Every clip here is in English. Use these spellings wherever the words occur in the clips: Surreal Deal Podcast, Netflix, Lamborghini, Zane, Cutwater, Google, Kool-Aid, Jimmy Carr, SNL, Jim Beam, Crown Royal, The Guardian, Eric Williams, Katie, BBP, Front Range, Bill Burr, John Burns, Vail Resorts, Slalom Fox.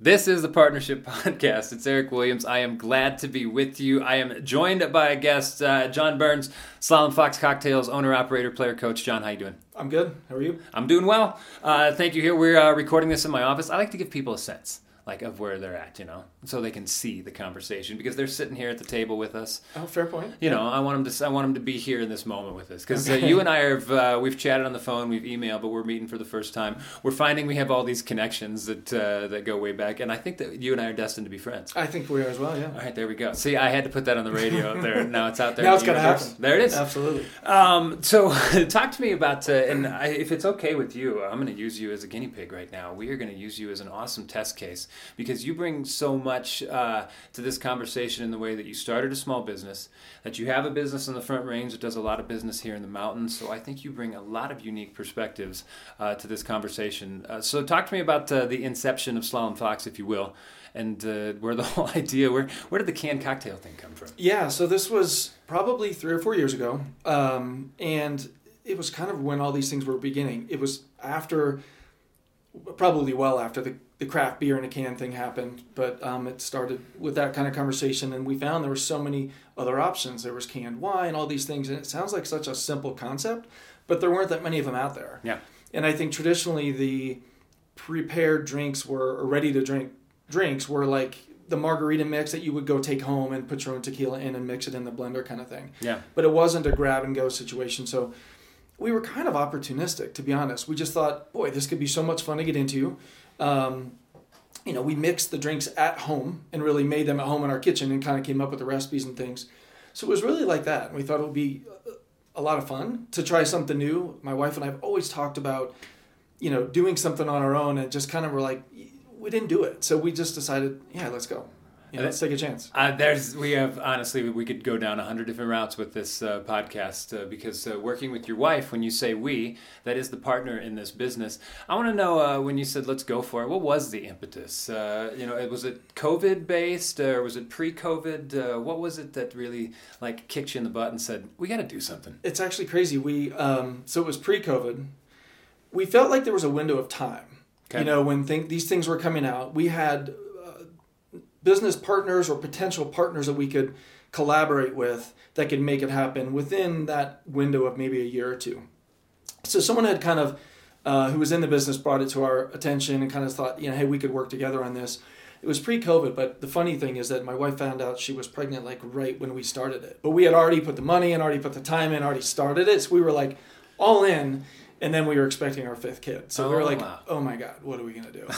This is the Partnership Podcast. It's Eric Williams. I am glad to be with you. I am joined by a guest, John Burns, Slalom Fox Cocktails, owner, operator, player, coach. John, how you doing? I'm good. How are you? I'm doing well. Thank you. Here we're recording this in my office. I like to give people a sense of where they're at, so they can see the conversation because they're sitting here at the table with us. Oh, fair point. I want them to be here in this moment with us because you and I have we've chatted on the phone, we've emailed, but we're meeting for the first time. We're finding we have all these connections that that go way back, and I think that you and I are destined to be friends. I think we are as well. Yeah. All right, there we go. See, I had to put that on the radio out there. Now it's out there. Now it's gonna happen. There it is. Absolutely. So talk to me about and if it's okay with you, I'm going to use you as a guinea pig right now. We are going to use you as an awesome test case. Because you bring so much to this conversation in the way that you started a small business, that you have a business in the Front Range that does a lot of business here in the mountains. So I think you bring a lot of unique perspectives to this conversation. So talk to me about the inception of Slalom Fox, if you will, and where the whole idea, where did the canned cocktail thing come from? Yeah, so this was probably 3 or 4 years ago, and it was kind of when all these things were beginning. It was after, probably well after the craft beer in a can thing happened, but it started with that kind of conversation, and we found there were so many other options. There was canned wine, all these things, and it sounds like such a simple concept, but there weren't that many of them out there. Yeah. And I think traditionally the prepared drinks were, or ready-to-drink drinks were like the margarita mix that you would go take home and put your own tequila in and mix it in the blender kind of thing. Yeah. But it wasn't a grab-and-go situation, so we were kind of opportunistic, to be honest. We just thought, boy, this could be so much fun to get into. We mixed the drinks at home and really made them at home in our kitchen and kind of came up with the recipes and things. So it was really like that. And we thought it would be a lot of fun to try something new. My wife and I have always talked about, doing something on our own, and just kind of were like, we didn't do it. So we just decided, yeah, let's go. Yeah, let's take a chance. We could go down 100 different routes with this podcast because working with your wife, when you say we, that is the partner in this business. I want to know when you said let's go for it, what was the impetus? Was it COVID based or was it pre-COVID? What was it that really kicked you in the butt and said we got to do something? It's actually crazy. We so it was pre-COVID. We felt like there was a window of time. Okay. When these things were coming out, we had business partners or potential partners that we could collaborate with that could make it happen within that window of maybe a year or two. So someone had kind of, who was in the business, brought it to our attention and kind of thought, hey, we could work together on this. It was pre-COVID, but the funny thing is that my wife found out she was pregnant right when we started it. But we had already put the money in, already put the time in, already started it. So we were all in. And then we were expecting our fifth kid. So we were wow. Oh my God, what are we going to do?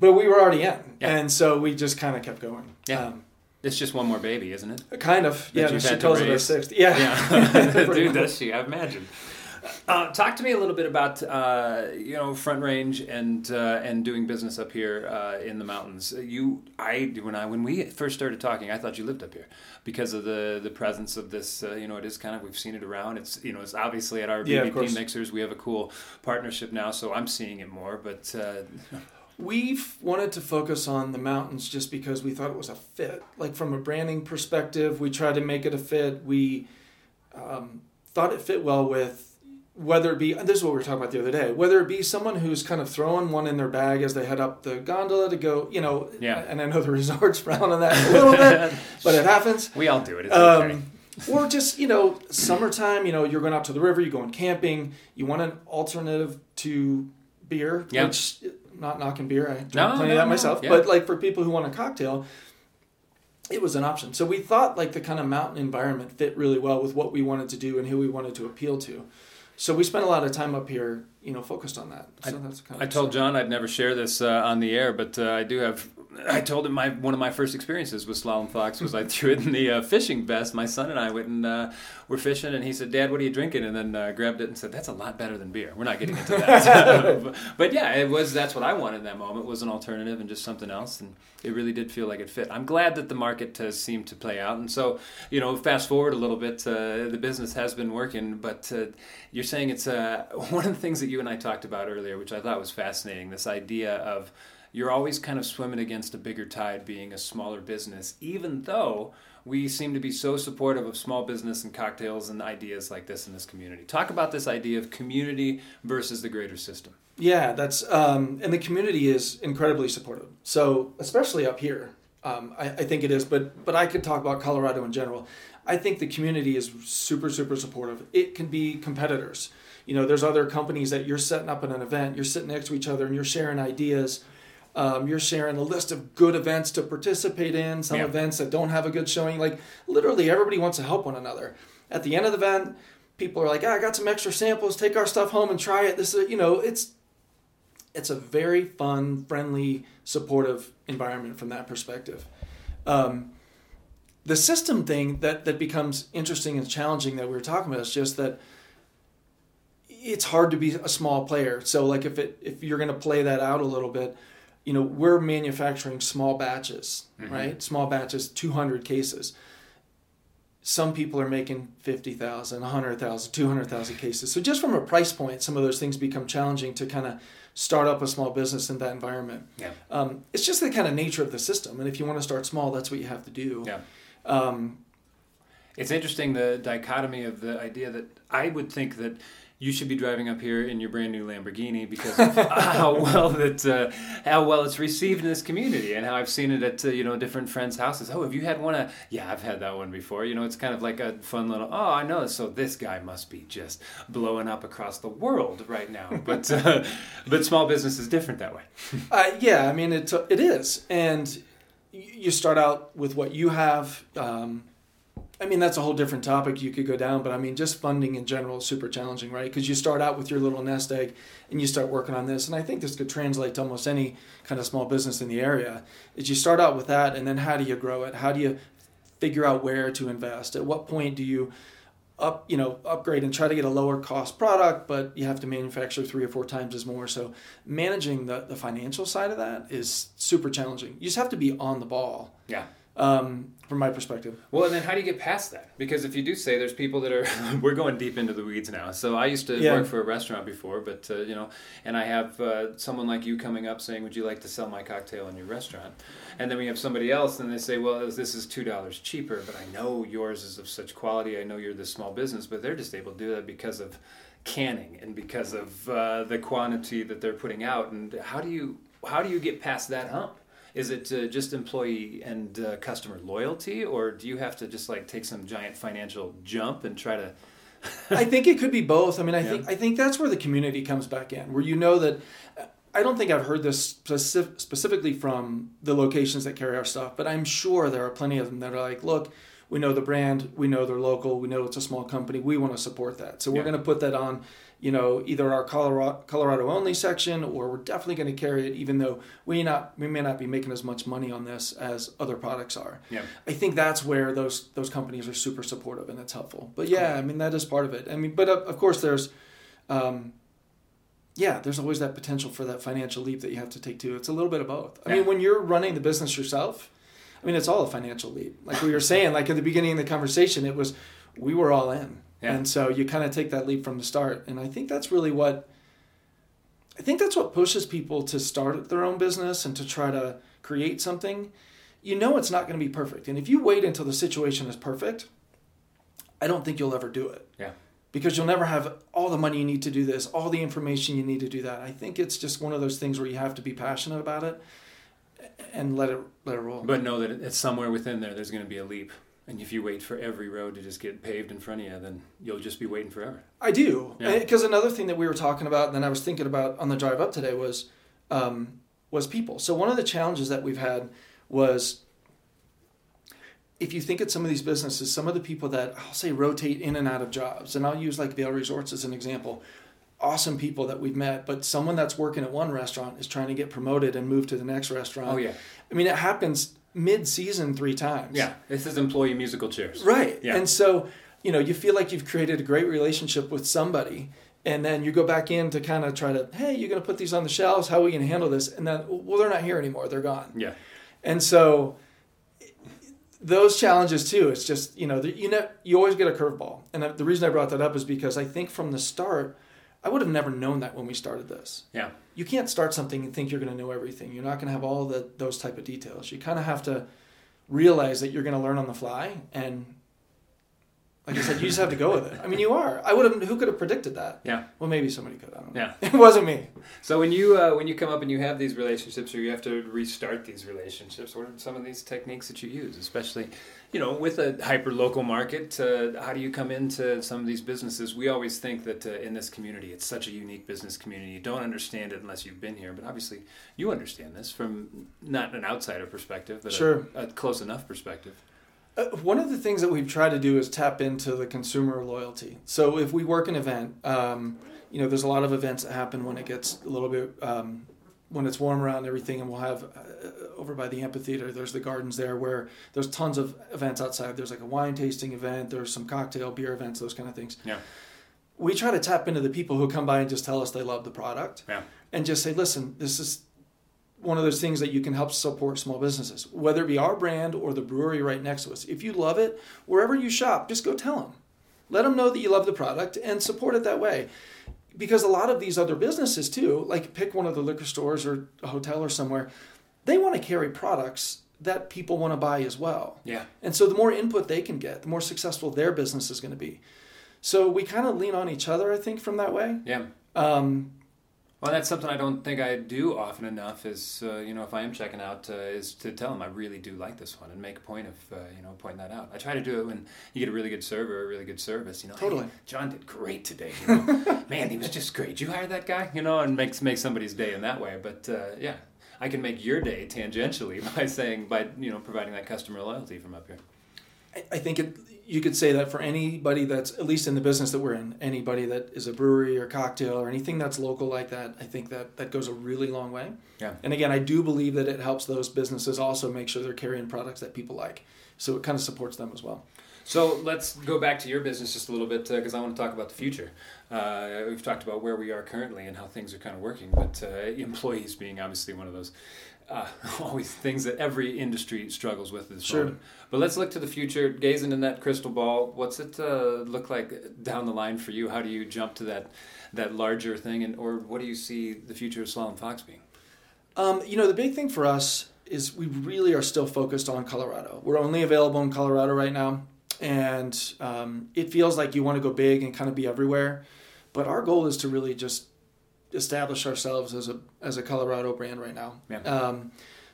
But we were already in. Yeah. And so we just kind of kept going. Yeah. It's just one more baby, isn't it? Kind of. Yeah, she calls it our sixth. Yeah. Dude, does she? I imagine. Talk to me a little bit about, Front Range and doing business up here in the mountains. When we first started talking, I thought you lived up here because of the presence of this. It is kind of, we've seen it around. It's it's obviously at our BBP mixers. We have a cool partnership now, so I'm seeing it more. But we wanted to focus on the mountains just because we thought it was a fit. From a branding perspective, we tried to make it a fit. We thought it fit well with. Whether it be, and this is what we were talking about the other day, whether it be someone who's kind of throwing one in their bag as they head up the gondola to go, and I know the resort's frown on that a little bit, but it happens. We all do it. It's okay. Or just, summertime, you're going out to the river, you're going camping, you want an alternative to beer, yeah. Which, not knocking beer, I drink plenty of that myself, yeah. But for people who want a cocktail, it was an option. So we thought the kind of mountain environment fit really well with what we wanted to do and who we wanted to appeal to. So we spent a lot of time up here, focused on that. So that's kind of. I told John I'd never share this on the air, but I told him one of my first experiences with Slalom Fox was I threw it in the fishing vest. My son and I went and were fishing, and he said, "Dad, what are you drinking?" And then grabbed it and said, "That's a lot better than beer. We're not getting into that." But yeah, that's what I wanted in that moment, was an alternative and just something else, and it really did feel like it fit. I'm glad that the market has seemed to play out, and so fast forward a little bit, the business has been working, but you're saying it's one of the things that you and I talked about earlier, which I thought was fascinating, this idea of you're always kind of swimming against a bigger tide being a smaller business, even though we seem to be so supportive of small business and cocktails and ideas like this in this community. Talk about this idea of community versus the greater system. Yeah, that's and the community is incredibly supportive. So especially up here, I think it is, but I could talk about Colorado in general. I think the community is super, super supportive. It can be competitors. You know, there's other companies that you're setting up in an event, you're sitting next to each other and you're sharing ideas. You're sharing a list of good events to participate in, some events that don't have a good showing. Like, literally everybody wants to help one another. At the end of the event, people are like, I got some extra samples, take our stuff home and try it. This is, you know, it's a very fun, friendly, supportive environment from that perspective. The system thing that becomes interesting and challenging that we were talking about is just that it's hard to be a small player. So like if you're going to play that out a little bit, you know, we're manufacturing small batches, mm-hmm. right? Small batches, 200 cases. Some people are making 50,000, 100,000, 200,000 cases. So just from a price point, some of those things become challenging to kind of start up a small business in that environment. Yeah. It's just the kind of nature of the system. And if you want to start small, that's what you have to do. Yeah. It's interesting, the dichotomy of the idea that I would think that you should be driving up here in your brand new Lamborghini because of how well it's received in this community, and how I've seen it at different friends' houses. Oh, have you had one? Yeah, I've had that one before. You know, it's kind of like a fun little. Oh, I know. So this guy must be just blowing up across the world right now. But but small business is different that way. Yeah, I mean it is, and you start out with what you have. I mean, that's a whole different topic you could go down, but I mean, just funding in general is super challenging, right? Because you start out with your little nest egg and you start working on this. And I think this could translate to almost any kind of small business in the area. Is you start out with that, and then how do you grow it? How do you figure out where to invest? At what point do you upgrade and try to get a lower cost product, but you have to manufacture 3 or 4 times as more? So managing the financial side of that is super challenging. You just have to be on the ball. Yeah. From my perspective. Well, and then how do you get past that? Because if you do say there's people that are, we're going deep into the weeds now. So I used to work for a restaurant before, but, and I have someone like you coming up saying, would you like to sell my cocktail in your restaurant? And then we have somebody else and they say, well, this is $2 cheaper, but I know yours is of such quality. I know you're this small business, but they're just able to do that because of canning and because of the quantity that they're putting out. And how do you get past that hump? Is it just employee and customer loyalty, or do you have to just like take some giant financial jump and try to? I think it could be both. I mean, I think that's where the community comes back in, where you know that. I don't think I've heard this specifically from the locations that carry our stuff, but I'm sure there are plenty of them that are like, look, we know the brand, we know they're local, we know it's a small company, we want to support that. So we're going to put that on, either our Colorado only section, or we're definitely going to carry it, even though we may not be making as much money on this as other products are. Yeah. I think that's where those companies are super supportive, and it's helpful. But yeah, I mean, that is part of it. I mean, but of course there's, there's always that potential for that financial leap that you have to take too. It's a little bit of both. I mean, when you're running the business yourself, I mean, it's all a financial leap. Like we were saying, like at the beginning of the conversation, it was, we were all in. Yeah. And so you kind of take that leap from the start. And I think that's really what pushes people to start their own business and to try to create something. You know, it's not going to be perfect. And if you wait until the situation is perfect, I don't think you'll ever do it. Yeah. Because you'll never have all the money you need to do this, all the information you need to do that. I think it's just one of those things where you have to be passionate about it and let it roll. But know that it's somewhere within there's going to be a leap. And if you wait for every road to just get paved in front of you, then you'll just be waiting forever. I do. Because another thing that we were talking about, and then I was thinking about on the drive up today, was people. So one of the challenges that we've had was, if you think at some of these businesses, some of the people that I'll say rotate in and out of jobs, and I'll use like Vail Resorts as an example, awesome people that we've met, but someone that's working at one restaurant is trying to get promoted and move to the next restaurant. Oh yeah. I mean, it happens mid-season 3 times. Yeah, this is employee musical chairs. Right. Yeah. And so, you feel like you've created a great relationship with somebody, and then you go back in to kind of try to, hey, you're going to put these on the shelves, how are we going to handle this? And then, well, they're not here anymore, they're gone. Yeah. And so those challenges too, it's just, you always get a curveball. And the reason I brought that up is because I think from the start, I would have never known that when we started this. Yeah. You can't start something and think you're going to know everything. You're not going to have all those type of details. You kind of have to realize that you're going to learn on the fly. And like I said, you just have to go with it. I mean, you are. Who could have predicted that? Yeah. Well, maybe somebody could. I don't know. Yeah. It wasn't me. So when you come up and you have these relationships, or you have to restart these relationships, what are some of these techniques that you use, especially, with a hyper-local market? How do you come into some of these businesses? We always think that in this community, it's such a unique business community. You don't understand it unless you've been here. But obviously, you understand this from not an outsider perspective, but sure. a close enough perspective. One of the things that we've tried to do is tap into the consumer loyalty. So if we work an event, there's a lot of events that happen when it gets a little bit, when it's warm around and everything, and we'll have over by the amphitheater, there's the gardens there where there's tons of events outside. There's like a wine tasting event, there's some cocktail, beer events, those kind of things. Yeah. We try to tap into the people who come by and just tell us they love the product. Yeah. And just say, listen, this is one of those things that you can help support small businesses, whether it be our brand or the brewery right next to us. If you love it, wherever you shop, just go tell them. Let them know that you love the product and support it that way. Because a lot of these other businesses too, like pick one of the liquor stores or a hotel or somewhere, they want to carry products that people want to buy as well. Yeah. And so the more input they can get, the more successful their business is going to be. So we kind of lean on each other, I think, from that way. Yeah. Well, that's something I don't think I do often enough is, if I am checking out, is to tell them I really do like this one and make a point of, pointing that out. I try to do it when you get a really good server, a really good service, Totally. Hey, John did great today, Man, he was just great. You hired that guy, and make somebody's day in that way. But, yeah, I can make your day tangentially by providing that customer loyalty from up here. I think you could say that for anybody that's, at least in the business that we're in, anybody that is a brewery or cocktail or anything that's local like that, I think that goes a really long way. Yeah. And again, I do believe that it helps those businesses also make sure they're carrying products that people like. So it kind of supports them as well. So let's go back to your business just a little bit because I want to talk about the future. We've talked about where we are currently and how things are kind of working, but employees being obviously one of those always things that every industry struggles with is sure. Moment. But let's look to the future, gazing in that crystal ball. What's it look like down the line for you? How do you jump to that larger thing, or what do you see the future of Slalom Fox being? The big thing for us is we really are still focused on Colorado. We're only available in Colorado right now, and it feels like you want to go big and kind of be everywhere. But our goal is to really just establish ourselves as a Colorado brand right now. Yeah.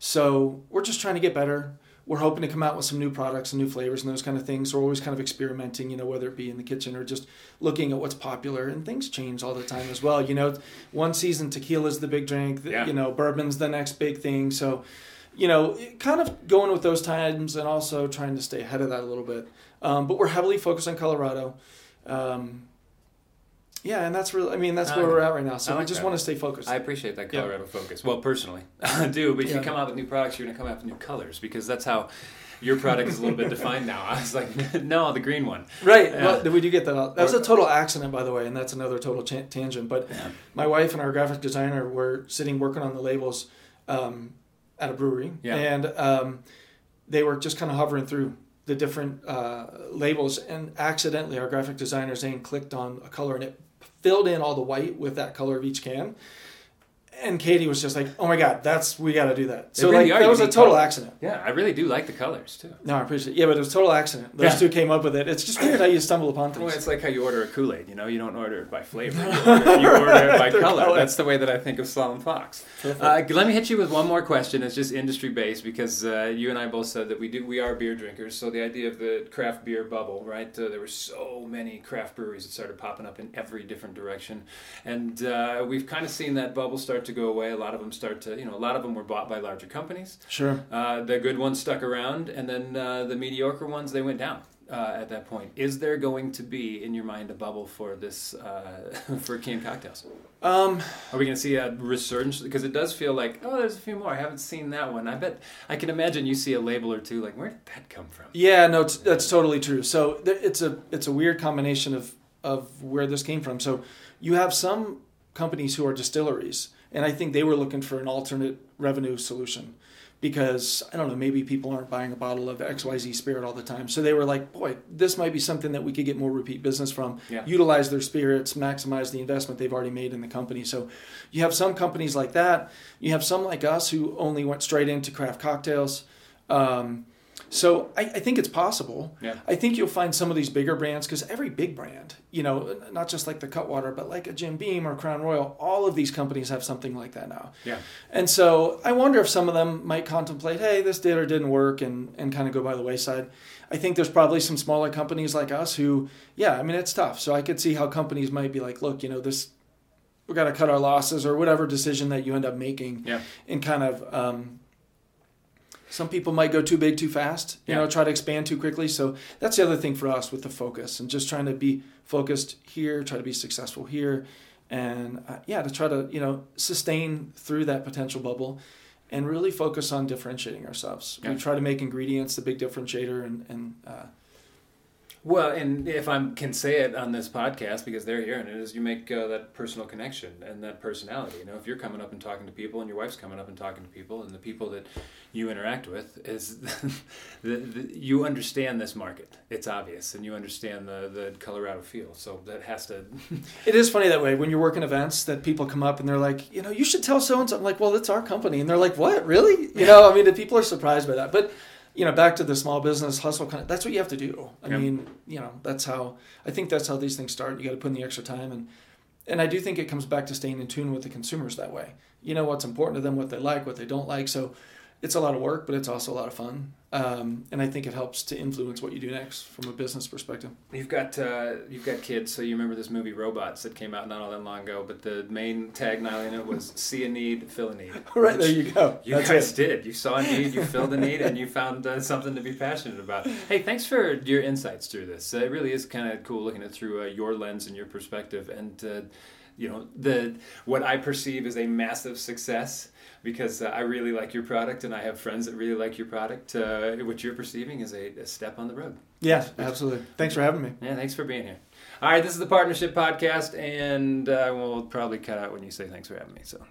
So we're just trying to get better. We're hoping to come out with some new products and new flavors and those kind of things. So we're always kind of experimenting, whether it be in the kitchen or just looking at what's popular, and things change all the time as well. One season tequila's the big drink, yeah. Bourbon's the next big thing. So, kind of going with those times and also trying to stay ahead of that a little bit. But we're heavily focused on Colorado. Yeah, and that's where we're at right now. So we just want to stay focused. I appreciate that Colorado focus. Well, personally, I do. But if you come out with new products, you're going to come out with new colors, because that's how your product is a little bit defined now. I was like, no, the green one. Right. Well, we do get that. That was a total accident, by the way, and that's another total tangent. But my wife and our graphic designer were sitting working on the labels at a brewery. Yeah. And they were just kind of hovering through the different labels. And accidentally, our graphic designer, Zane, clicked on a color, and it filled in all the white with that color of each can. And Katie was just like, oh my God, we got to do that. So really that was a total accident. Yeah, I really do like the colors too. No, I appreciate it. Yeah, but it was a total accident. Those two came up with it. It's just weird how you stumble upon things. Well, it's like how you order a Kool-Aid, you don't order it by flavor. You order it by color. That's the way that I think of Slalom Fox. Let me hit you with one more question. It's just industry-based, because you and I both said that we are beer drinkers. So the idea of the craft beer bubble, right? There were so many craft breweries that started popping up in every different direction. And we've kind of seen that bubble start to go away. A lot of them a lot of them were bought by larger companies. Sure. The good ones stuck around, and then the mediocre ones, they went down at that point. Is there going to be, in your mind, a bubble for this, for canned cocktails? Are we going to see a resurgence? Because it does feel like, there's a few more. I haven't seen that one. I bet, I can imagine you see a label or two, like, where did that come from? Yeah, no, that's totally true. So it's a weird combination of where this came from. So you have some companies who are distilleries And I think they were looking for an alternate revenue solution because, I don't know, maybe people aren't buying a bottle of XYZ spirit all the time. So they were like, boy, this might be something that we could get more repeat business from. Yeah. Utilize their spirits, maximize the investment they've already made in the company. So you have some companies like that. You have some like us who only went straight into craft cocktails. So I think it's possible. Yeah. I think you'll find some of these bigger brands, because every big brand, you know, not just like the Cutwater, but like a Jim Beam or Crown Royal, all of these companies have something like that now. Yeah. And so I wonder if some of them might contemplate, hey, this did or didn't work, and kind of go by the wayside. I think there's probably some smaller companies like us who, yeah, I mean, it's tough. So I could see how companies might be like, look, you know, this, we got to cut our losses, or whatever decision that you end up making. Yeah. And kind of... some people might go too big too fast, you know, try to expand too quickly. So that's the other thing for us with the focus, and just trying to be focused here, try to be successful here, and to try to, you know, sustain through that potential bubble and really focus on differentiating ourselves. Yeah. We try to make ingredients the big differentiator and well, and if I can say it on this podcast, because they're hearing it, is you make that personal connection and that personality. You know, if you're coming up and talking to people, and your wife's coming up and talking to people, and the people that you interact with, is you understand this market. It's obvious, and you understand the Colorado feel. So that has to... It is funny that way, when you're working events, that people come up and they're like, you know, you should tell so-and-so. I'm like, well, that's our company. And they're like, what, really? You know, I mean, the people are surprised by that. But... you know, back to the small business hustle kind of, that's what you have to do. I mean, you know, I think that's how these things start. You got to put in the extra time. And I do think it comes back to staying in tune with the consumers that way. You know, what's important to them, what they like, what they don't like. So it's a lot of work, but it's also a lot of fun. And I think it helps to influence what you do next from a business perspective. You've got kids, so you remember this movie Robots that came out not all that long ago, but the main tagline in it was see a need, fill a need. Right, there you go. You guys did. You saw a need, you filled a need, and you found something to be passionate about. Hey, thanks for your insights through this. It really is kind of cool looking at through your lens and your perspective, and you know, what I perceive as a massive success. Because I really like your product, and I have friends that really like your product. What you're perceiving is a step on the road. Yeah, absolutely. Thanks for having me. Yeah, thanks for being here. All right, this is the Partnership Podcast, and we'll probably cut out when you say thanks for having me. So.